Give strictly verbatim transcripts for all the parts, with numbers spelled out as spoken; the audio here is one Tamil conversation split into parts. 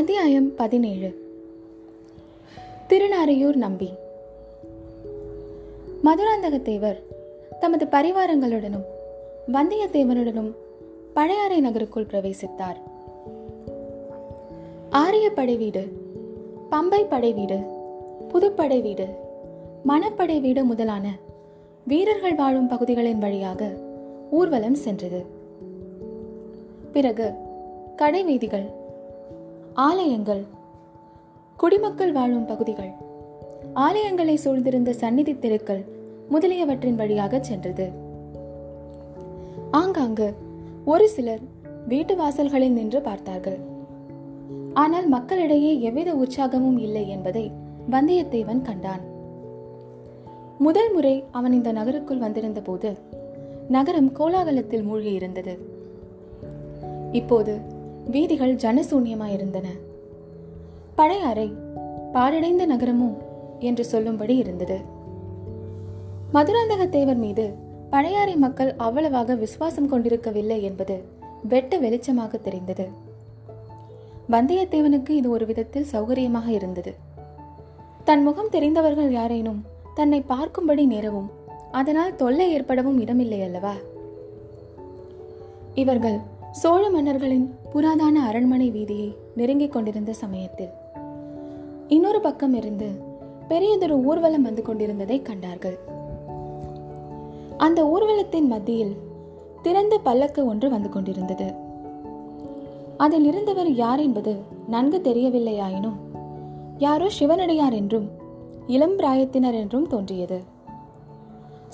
அத்தியாயம் பதினேழு. திருநாரையூர் நம்பி. மதுராந்தகத்தேவர் தமது பரிவாரங்களுடனும் வந்தியத்தேவனுடனும் பழையாறை நகருக்குள் பிரவேசித்தார். ஆரிய படை வீடு, பம்பை படை வீடு, புதுப்படை வீடு, மணப்படை வீடு முதலான வீரர்கள் வாழும் பகுதிகளின் வழியாக ஊர்வலம் சென்றது. பிறகு கடை வீதிகள், ஆலயங்கள், குடிமக்கள் வாழும் பகுதிகள், ஆலயங்களை சூழ்ந்திருந்த சந்நிதி தெருக்கள் முதலியவற்றின் வழியாக சென்றது. ஆங்காங்கு ஒரு சிலர் வீட்டு வாசல்களில் நின்று பார்த்தார்கள். ஆனால் மக்களிடையே எவ்வித உற்சாகமும் இல்லை என்பதை வந்தியத்தேவன் கண்டான். முதல் முறை அவன் இந்த நகருக்குள் வந்திருந்த போது நகரம் கோலாகலத்தில் மூழ்கி இருந்தது. இப்போது வீதிகள் ஜனசூன்யமாயிருந்தன. பழையாறை பாழடைந்த நகரமும் என்று சொல்லும்படி இருந்தது. மதுராந்தகத்தேவர் மீது பழையாறை மக்கள் அவ்வளவாக விசுவாசம் கொண்டிருக்கவில்லை என்பது வெட்ட வெளிச்சமாக தெரிந்தது. வந்தியத்தேவனுக்கு இது ஒரு விதத்தில் சௌகரியமாக இருந்தது. தன் முகம் தெரிந்தவர்கள் யாரேனும் தன்னை பார்க்கும்படி நேரவும் அதனால் தொல்லை ஏற்படவும் இடமில்லை அல்லவா? இவர்கள் சோழ மன்னர்களின் புராதான அரண்மனை வீதியை நெருங்கிக் கொண்டிருந்த சமயத்தில் இன்னொரு பக்கம் இருந்து பெரியதொரு ஊர்வலம் வந்து கொண்டிருந்ததை கண்டார்கள். அந்த ஊர்வலத்தின் மத்தியில் திறந்த பல்லக்கு ஒன்று வந்து கொண்டிருந்தது. அதில் இருந்தவர் யார் என்பது நன்கு தெரியவில்லையாயினும் யாரோ சிவனடியார் என்றும் இளம் பிராயத்தினர் என்றும் தோன்றியது.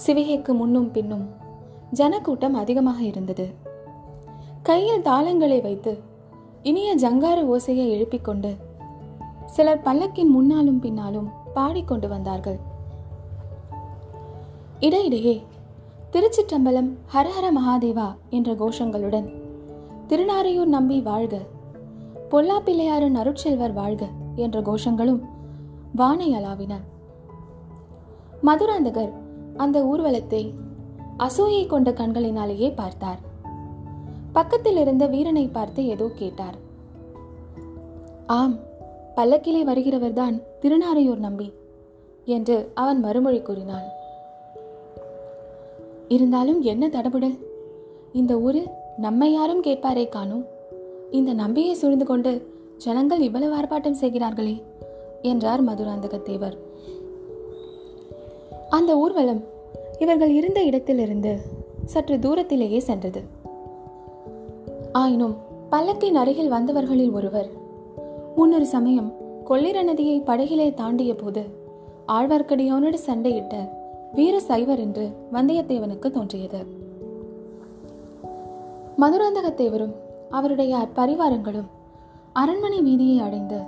சிவிகைக்கு முன்னும் பின்னும் ஜனக்கூட்டம் அதிகமாக இருந்தது. கையில் தாளங்களை வைத்து இனிய ஜங்கார ஓசையை எழுப்பிக்கொண்டு சிலர் பல்லக்கின் முன்னாலும் பின்னாலும் பாடிக்கொண்டு வந்தார்கள். இடையிடையே திருச்சிற்றம்பலம், ஹரஹர மகாதேவா என்ற கோஷங்களுடன் திருநாரையூர் நம்பி வாழ்க, பொல்லாப்பிள்ளையார அருட்செல்வர் வாழ்க என்ற கோஷங்களும் வானை அளாவின. மதுராந்தகர் அந்த ஊர்வலத்தை அசூயை கொண்ட கண்களினாலேயே பார்த்தார். பக்கத்தில் இருந்த வீரனை பார்த்து ஏதோ கேட்டார். ஆம், பல்லக்கிலே வருகிறவர்தான் திருநாரையூர் நம்பி என்று அவன் மறுமொழி கூறினான். இருந்தாலும் என்ன தடபுடல்? இந்த ஊரில் நம்மை யாரும் கேட்பாரே காணும். இந்த நம்பியை சூழ்ந்து கொண்டு ஜனங்கள் இவ்வளவு ஆர்ப்பாட்டம் செய்கிறார்களே என்றார் மதுராந்தகத்தேவர். அந்த ஊர்வலம் இவர்கள் இருந்த இடத்திலிருந்து சற்று தூரத்திலேயே சென்றது. ஆயினும் பல்லக்கின் அருகில் வந்தவர்களில் ஒருவர் முன்னொரு சமயம் கொள்ளிர நதியை படகிலே தாண்டிய போது ஆழ்வார்க்கடியோனோடு சண்டையிட்ட வீர சைவர் என்று வந்தியத்தேவனுக்கு தோன்றியது. மதுராந்தகத்தேவரும் அவருடைய பரிவாரங்களும் அரண்மனை வீதியை அடைந்து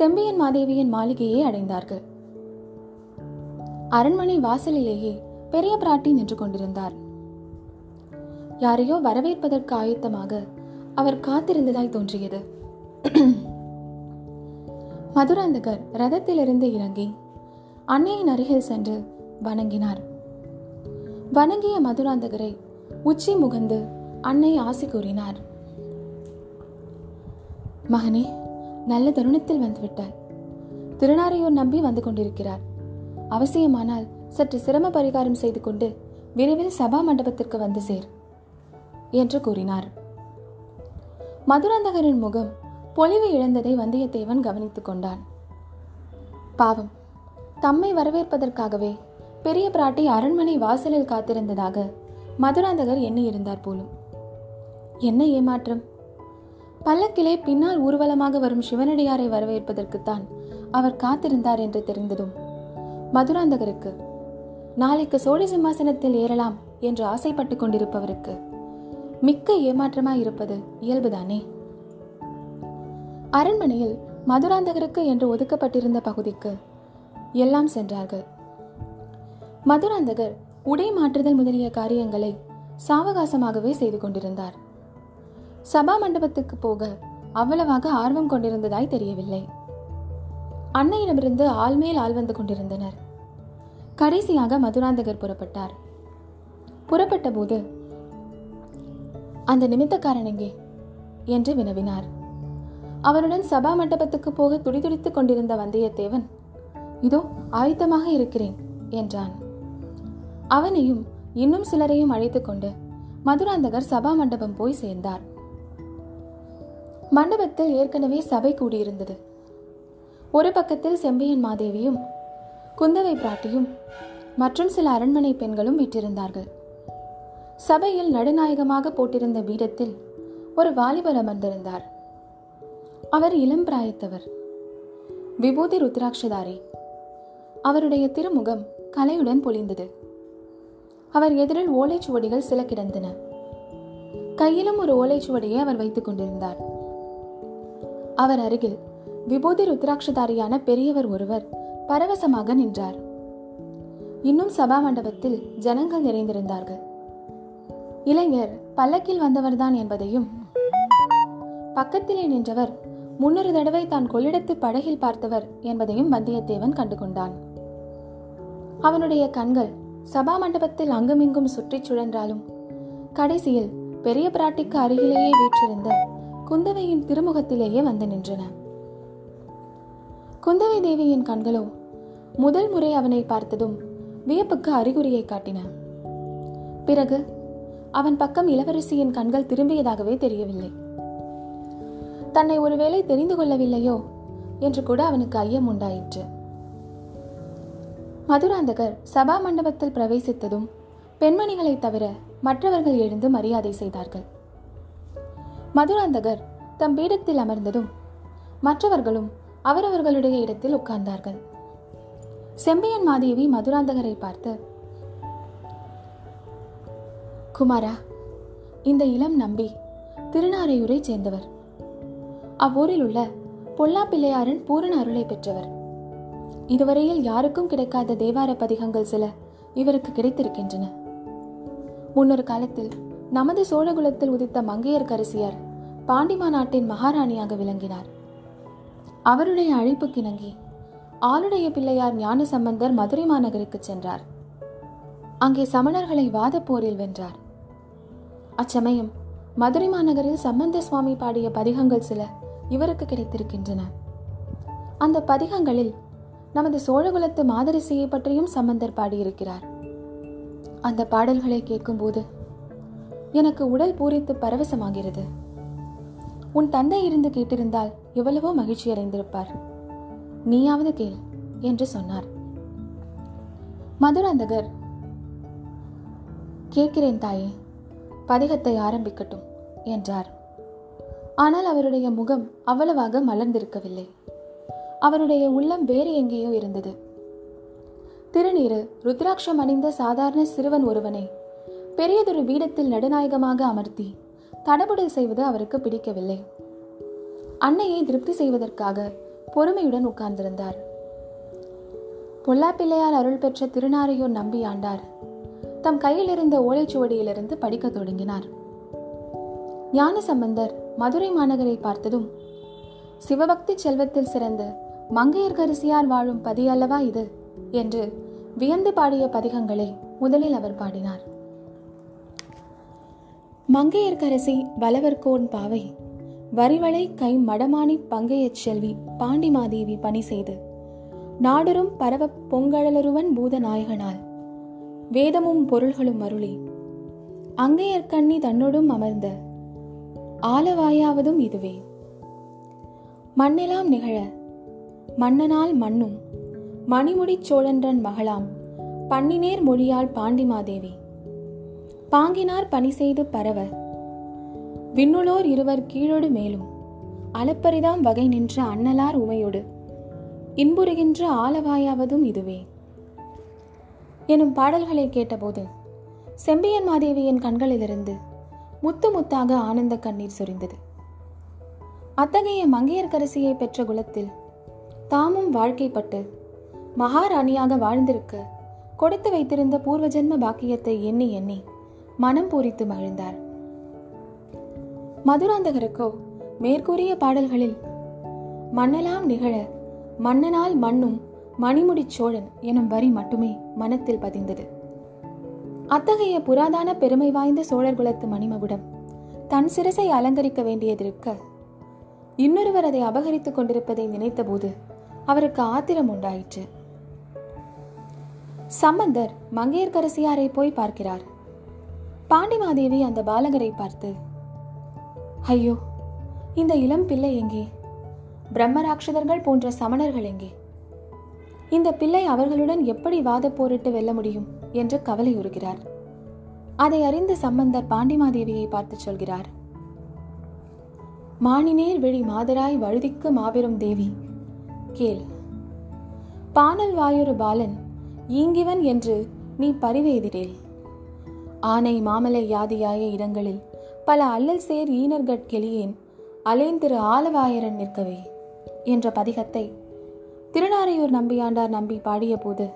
செம்பியன் மாதேவியின் மாளிகையை அடைந்தார்கள். அரண்மனை வாசலிலேயே பெரிய பிராட்டி நின்று கொண்டிருந்தார். யாரையோ வரவேற்பதற்கு ஆயத்தமாக அவர் காத்திருந்ததாய் தோன்றியது. மதுராந்தகர் ரதத்திலிருந்து இறங்கி அன்னையின் அருகில் சென்று வணங்கினார். வணங்கிய மதுராந்தகரை உச்சி முகந்து அன்னை ஆசி கூறினார். மகனே, நல்ல தருணத்தில் வந்துவிட்டாய். திருநாரையூர் நம்பி வந்து கொண்டிருக்கிறார். அவசியமானால் சற்று சிரம பரிகாரம் செய்து கொண்டு விரைவில் சபா மண்டபத்திற்கு வந்து சேர் என்று கூறினார். மதுராந்தகரின் முகம் பொலிவு இழந்ததை வந்தியத்தேவன் கவனித்துக் கொண்டான். பாவம், தம்மை வரவேற்பதற்காகவே பெரிய பிராட்டி அரண்மனை வாசலில் காத்திருந்ததாக மதுராந்தகர் எண்ணியிருந்தார் போலும். என்ன ஏமாற்றம்! பல்லக்கிலே பின்னால் ஊர்வலமாக வரும் சிவனடியாரை வரவேற்பதற்குத்தான் அவர் காத்திருந்தார் என்று தெரிந்ததும் மதுராந்தகருக்கு, நாளைக்கு சோழ சிம்மாசனத்தில் ஏறலாம் என்று ஆசைப்பட்டு கொண்டிருப்பவருக்கு மிக்க ஏமாற்றமாய் இருப்பது இயல்புதானே. அரண்மனையில் மதுராந்தகருக்கு என்று ஒதுக்கப்பட்டிருந்த பகுதிக்கு எல்லாம் சென்றார்கள். மதுராந்தகர் உடை மாற்றுதல் முதலிய காரியங்களை சாவகாசமாகவே செய்து கொண்டிருந்தார். சபா மண்டபத்துக்கு போக அவ்வளவாக ஆர்வம் கொண்டிருந்ததாய் தெரியவில்லை. அன்னையிடமிருந்து ஆள்மேல் ஆள் வந்து கொண்டிருந்தனர். கடைசியாக மதுராந்தகர் புறப்பட்டார். புறப்பட்ட போது, அந்த நிமித்தக்காரன் எங்கே என்று வினவினார். அவனுடன் சபா மண்டபத்துக்கு போக துடிதுடித்து கொண்டிருந்த வந்தியத்தேவன், இதோ ஆயத்தமாக இருக்கிறேன் என்றான். அவனையும் இன்னும் சிலரையும் அழைத்து கொண்டு மதுராந்தகர் சபா மண்டபம் போய் சேர்ந்தார். மண்டபத்தில் ஏற்கனவே சபை கூடியிருந்தது. ஒரு பக்கத்தில் செம்பியன் மாதேவியும் குந்தவை பிராட்டியும் மற்றும் சில அரண்மனை பெண்களும் விட்டிருந்தார்கள். சபையில் நடுநாயகமாக போட்டிருந்த பீடத்தில் ஒரு வாலிபர் அமர்ந்திருந்தார். அவர் இளம் பிராயத்தவர், விபூதி ருத்ராட்சதாரி. அவருடைய திருமுகம் கலையுடன் பொலிந்தது. அவர் எதிரில் ஓலைச்சுவடிகள் சில கிடந்தன. கையிலும் ஒரு ஓலைச்சுவடியை அவர் வைத்துக் கொண்டிருந்தார். அவர் அருகில் விபூதி ருத்ராட்சதாரியான பெரியவர் ஒருவர் பரவசமாக நின்றார். இன்னும் சபா மண்டபத்தில் ஜனங்கள் நிறைந்திருந்தார்கள். இளைஞர் பல்லக்கில் வந்தவர்தான் என்பதையும், பக்கத்திலே நின்றவர் முன்னொரு தடவை தான் கொள்ளிடத்து படகில் பார்த்தவர் என்பதையும் வந்தியத்தேவன் கண்டுகொண்டான். அவனுடைய கண்கள் சபா மண்டபத்தில் அங்குமிங்கும் சுற்றி சுழன்றாலும் கடைசியில் பெரிய பிராட்டிக்கு அருகிலேயே வீற்றிருந்த குந்தவையின் திருமுகத்திலேயே வந்து நின்றன. குந்தவை தேவியின் கண்களோ முதல் முறை அவனை பார்த்ததும் வியப்புக்கு அறிகுறியை காட்டின. பிறகு அவன் பக்கம் இளவரசியின் கண்கள் திரும்பியதாகவே தெரியவில்லை. தன்னை ஒருவேளை தெரிந்து கொள்ளவில்லையோ என்று கூட அவனுக்கு ஐயம் உண்டாயிற்று. மதுராந்தகர் சபா மண்டபத்தில் பிரவேசித்ததும் பெண்மணிகளை தவிர மற்றவர்கள் எழுந்து மரியாதை செய்தார்கள். மதுராந்தகர் தம் பீடத்தில் அமர்ந்ததும் மற்றவர்களும் அவரவர்களுடைய இடத்தில் உட்கார்ந்தார்கள். செம்பியன் மாதேவி மதுராந்தகரை பார்த்து, குமாரா, இந்த இளம் நம்பி திருநாரையூரை சேர்ந்தவர். அவ்வூரில் உள்ள பொல்லாப்பிள்ளையாரன் பூரண அருளை பெற்றவர். இதுவரையில் யாருக்கும் கிடைக்காத தேவார பதிகங்கள் சில இவருக்கு கிடைத்திருக்கின்றன. முன்னொரு காலத்தில் நமது சோழகுலத்தில் உதித்த மங்கையர்க்கரசியார் பாண்டிமா நாட்டின் மகாராணியாக விளங்கினார். அவருடைய அழைப்பு கிணங்கி ஆளுடைய பிள்ளையார் ஞானசம்பந்தர் மதுரை மாநகருக்கு சென்றார். அங்கே சமணர்களை வாத போரில் வென்றார். அச்சமயம் மதுரை மாநகரில் சம்பந்த சுவாமி பாடிய பதிகங்கள் சில இவருக்கு கிடைத்திருக்கின்றன. அந்த பதிகங்களில் நமது சோழகுலத்து மாதரிசியை பற்றியும் சம்பந்தர் பாடியிருக்கிறார். அந்த பாடல்களை கேட்கும்போது எனக்கு உடல் பூரித்து பரவசமாகிறது. உன் தந்தை இருந்து கேட்டிருந்தால் எவ்வளவோ மகிழ்ச்சி அடைந்திருப்பார். நீயாவது கேள் என்று சொன்னார். மதுராந்தகர், கேட்கிறேன் தாயே, பதிகத்தை ஆரம்பிக்கட்டும் என்றார். ஆனால் அவருடைய முகம் அவ்வளவாக மலர்ந்திருக்கவில்லை. அவருடைய உள்ளம் வேறு எங்கேயோ இருந்தது. திருநீறு ருத்ராட்சம் அணிந்த சாதாரண சிறுவன் ஒருவனை பெரியதொரு பீடத்தில் நடுநாயகமாக அமர்த்தி தடபுடல் செய்வது அவருக்கு பிடிக்கவில்லை. அன்னையை திருப்தி செய்வதற்காக பொறுமையுடன் உட்கார்ந்திருந்தார். பொல்லாப்பிள்ளையார் அருள் பெற்ற திருநாரையூர் நம்பி ஆண்டார் தம் கையில் இருந்த ஓலைச்சுவடியிலிருந்து படிக்க தொடங்கினார். ஞானசம்பந்தர் மதுரை மாநகரை பார்த்ததும், சிவபக்தி செல்வத்தில் சிறந்த மங்கையர்க்கரசியார் வாழும் பதியல்லவா இது என்று வியந்து பாடிய பதிகங்களை முதலில் அவர் பாடினார். மங்கையர்க்கரசி வலவர்கோன் பாவை வரிவளை கை மடமானி பங்கையச் செல்வி பாண்டிமாதேவி பணி செய்து நாடரும் பரவ பொங்கழலருவன் பூத நாயகனால் வேதமும் பொருள்களும் அருளி அங்கையர்கண்ணி தன்னோடும் அமர்ந்த ஆலவாயாவதும் இதுவே மண்ணெலாம் நிகழ மன்னனால் மண்ணும் மணிமுடிச் சோழன்றன் மகளாம் பன்னினேர் மொழியால் பாண்டிமாதேவி பாங்கினார் பணி செய்து பரவ விண்ணுளோர் இருவர் கீழோடு மேலும் அளப்பரிதாம் வகை நின்ற அண்ணலார் உமையோடு இன்புறுகின்ற ஆலவாயாவதும் இதுவே எனும் பாடல்களை கேட்டபோது செம்பியன் மாதேவியின் கண்களிலிருந்து முத்து முத்தாக ஆனந்த கண்ணீர் சொரிந்தது. அத்தகைய மங்கையர்க்கரசியை பெற்ற குலத்தில் தாமும் வாழ்க்கைப்பட்டு மகாராணியாக வாழ்ந்திருக்க கொடுத்து வைத்திருந்த பூர்வஜன்ம பாக்கியத்தை எண்ணி எண்ணி மனம் பூரித்து மகிழ்ந்தார். மதுராந்தகருக்கோ மேற்கூறிய பாடல்களில் மண்ணெலாம் நிகழ மன்னனால் மண்ணும் மணிமுடிச் சோழன் எனும் வரி மட்டுமே மனத்தில் பதிந்தது. அத்தகைய புராதான பெருமை வாய்ந்த சோழர் குலத்து மணிமகுடம் தன் சிரசை அலங்கரிக்க வேண்டியதிருக்க இன்னொருவர் அதை அபகரித்து கொண்டிருப்பதை நினைத்த போது அவருக்கு ஆத்திரம் உண்டாயிற்று. சம்பந்தர் மங்கையர்க்கரசியாரை போய் பார்க்கிறார். பாண்டிமாதேவி அந்த பாலகரை பார்த்து, ஐயோ, இந்த இளம் பிள்ளை எங்கே? பிரம்மராட்சதர்கள் போன்ற சமணர்கள் எங்கே? இந்த பிள்ளை அவர்களுடன் எப்படி வாத போரிட்டு வெல்ல முடியும் என்று கவலையுறுகிறார். அதை அறிந்த சம்பந்தர் பாண்டிமாதேவியை பார்த்து சொல்கிறார், மானினேர் விழி மாதராய் வழுதிக்கு மாபெரும் தேவி கேள், பானல் வாயொரு பாலன் ஈங்கிவன் என்று நீ பரிவேதிரேல். ஆனை மாமலை யாதியாய இடங்களில் பல அல்லல் சேர் ஈனர்கட்கெளியேன் அலைந்திரு ஆலவாயரன் நிற்கவே என்ற பதிகத்தை திருநாரையூர் நம்பியாண்டார் நம்பி பாடிய போது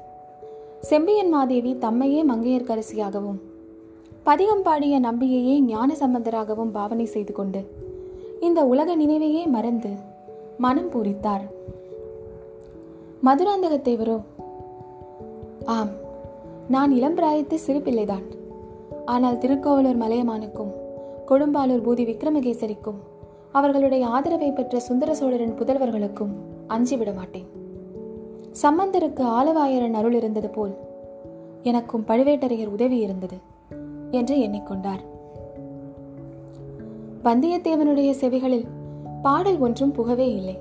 செம்பியன் மாதேவி தம்மையே மங்கையர்க்கரசியாகவும் பதிகம் பாடிய நம்பியையே ஞானசம்பந்தராகவும் பாவனை செய்து கொண்டு இந்த உலக நினைவையே மறந்து மனம் பூரித்தார். மதுராந்தகத்தேவரோ, ஆம், நான் இளம் பிராயத்து சிறுபிள்ளைதான். ஆனால் திருக்கோவலூர் மலையமானுக்கும் கொடும்பாலூர் பூதி விக்ரமகேசரிக்கும் அவர்களுடைய ஆதரவை பெற்ற சுந்தர சோழரின் புதல்வர்களுக்கும் அஞ்சிவிட மாட்டேன். சம்பந்தருக்கு ஆலவாயரன் அருள் இருந்தது போல் எனக்கும் பழுவேட்டரையர் உதவி இருந்தது என்று எண்ணிக்கொண்டார். வந்தியத்தேவனுடைய செவிகளில் பாடல் ஒன்றும் புகவே இல்லை.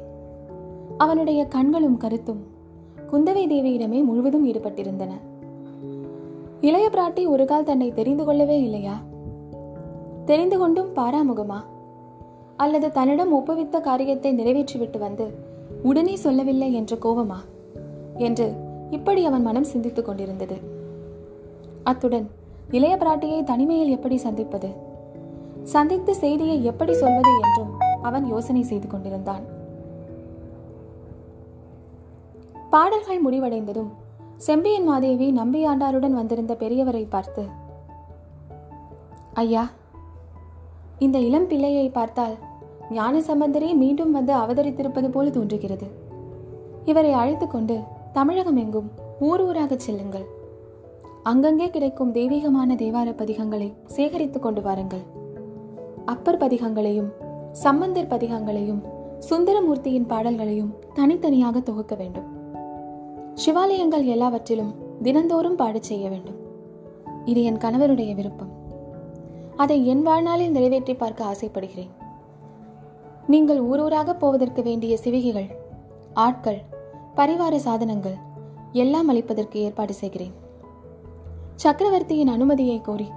அவனுடைய கண்களும் கருத்தும் குந்தவை தேவியிடமே முழுவதும் ஈடுபட்டிருந்தன. இளைய பிராட்டி ஒரு கால் தன்னை தெரிந்து கொள்ளவே இல்லையா? தெரிந்து கொண்டும் பாராமுகமா? அல்லது தன்னிடம் ஒப்புவித்த காரியத்தை நிறைவேற்றிவிட்டு வந்து உடனே சொல்லவில்லை என்ற கோபமா என்று இப்படி அவன் மனம் சிந்தித்துக் கொண்டிருந்தது. அத்துடன் இளைய பிராட்டியை தனிமையில் எப்படி சந்திப்பது, சந்தித்து செய்தியை எப்படி சொல்வது என்றும் அவன் யோசனை செய்து கொண்டிருந்தான். பாடல்கள் முடிவடைந்ததும் செம்பியன் மாதேவி நம்பியாண்டாருடன் வந்திருந்த பெரியவரை பார்த்து, ஐயா, இந்த இளம் பிள்ளையை பார்த்தால் ஞானசம்பந்தரே மீண்டும் வந்து அவதரித்திருப்பது போல தோன்றுகிறது. இவரை அழைத்து கொண்டு தமிழகம் எங்கும் ஊர் ஊராக செல்லுங்கள். அங்கங்கே கிடைக்கும் தெய்வீகமான தேவார பதிகங்களை சேகரித்து கொண்டு வாருங்கள். அப்பர் பதிகங்களையும் சம்பந்தர் பதிகங்களையும் சுந்தரமூர்த்தியின் பாடல்களையும் தனித்தனியாக தொகுக்க வேண்டும். சிவாலயங்கள் எல்லாவற்றிலும் தினந்தோறும் பாடச் செய்ய வேண்டும். இது என் கணவருடைய விருப்பம். அதை என் வாழ்நாளில் நிறைவேற்றி பார்க்க ஆசைப்படுகிறேன். நீங்கள் ஊரூராக போவதற்கு வேண்டிய சிவிகைகள், ஆட்கள், பரிவார சாதனங்கள் எல்லாம் அளிப்பதற்கு ஏற்பாடு செய்கிறேன். சக்கரவர்த்தியின் அனுமதியை கோரி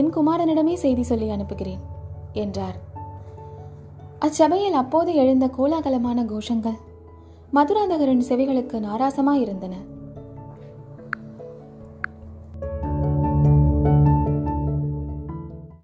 என் குமாரனிடமே செய்தி சொல்லி அனுப்புகிறேன் என்றார். அச்சபையில் அப்போது எழுந்த கோலாகலமான கோஷங்கள் மதுராந்தகரின் செவிகளுக்கு நாராசமாயிருந்தன.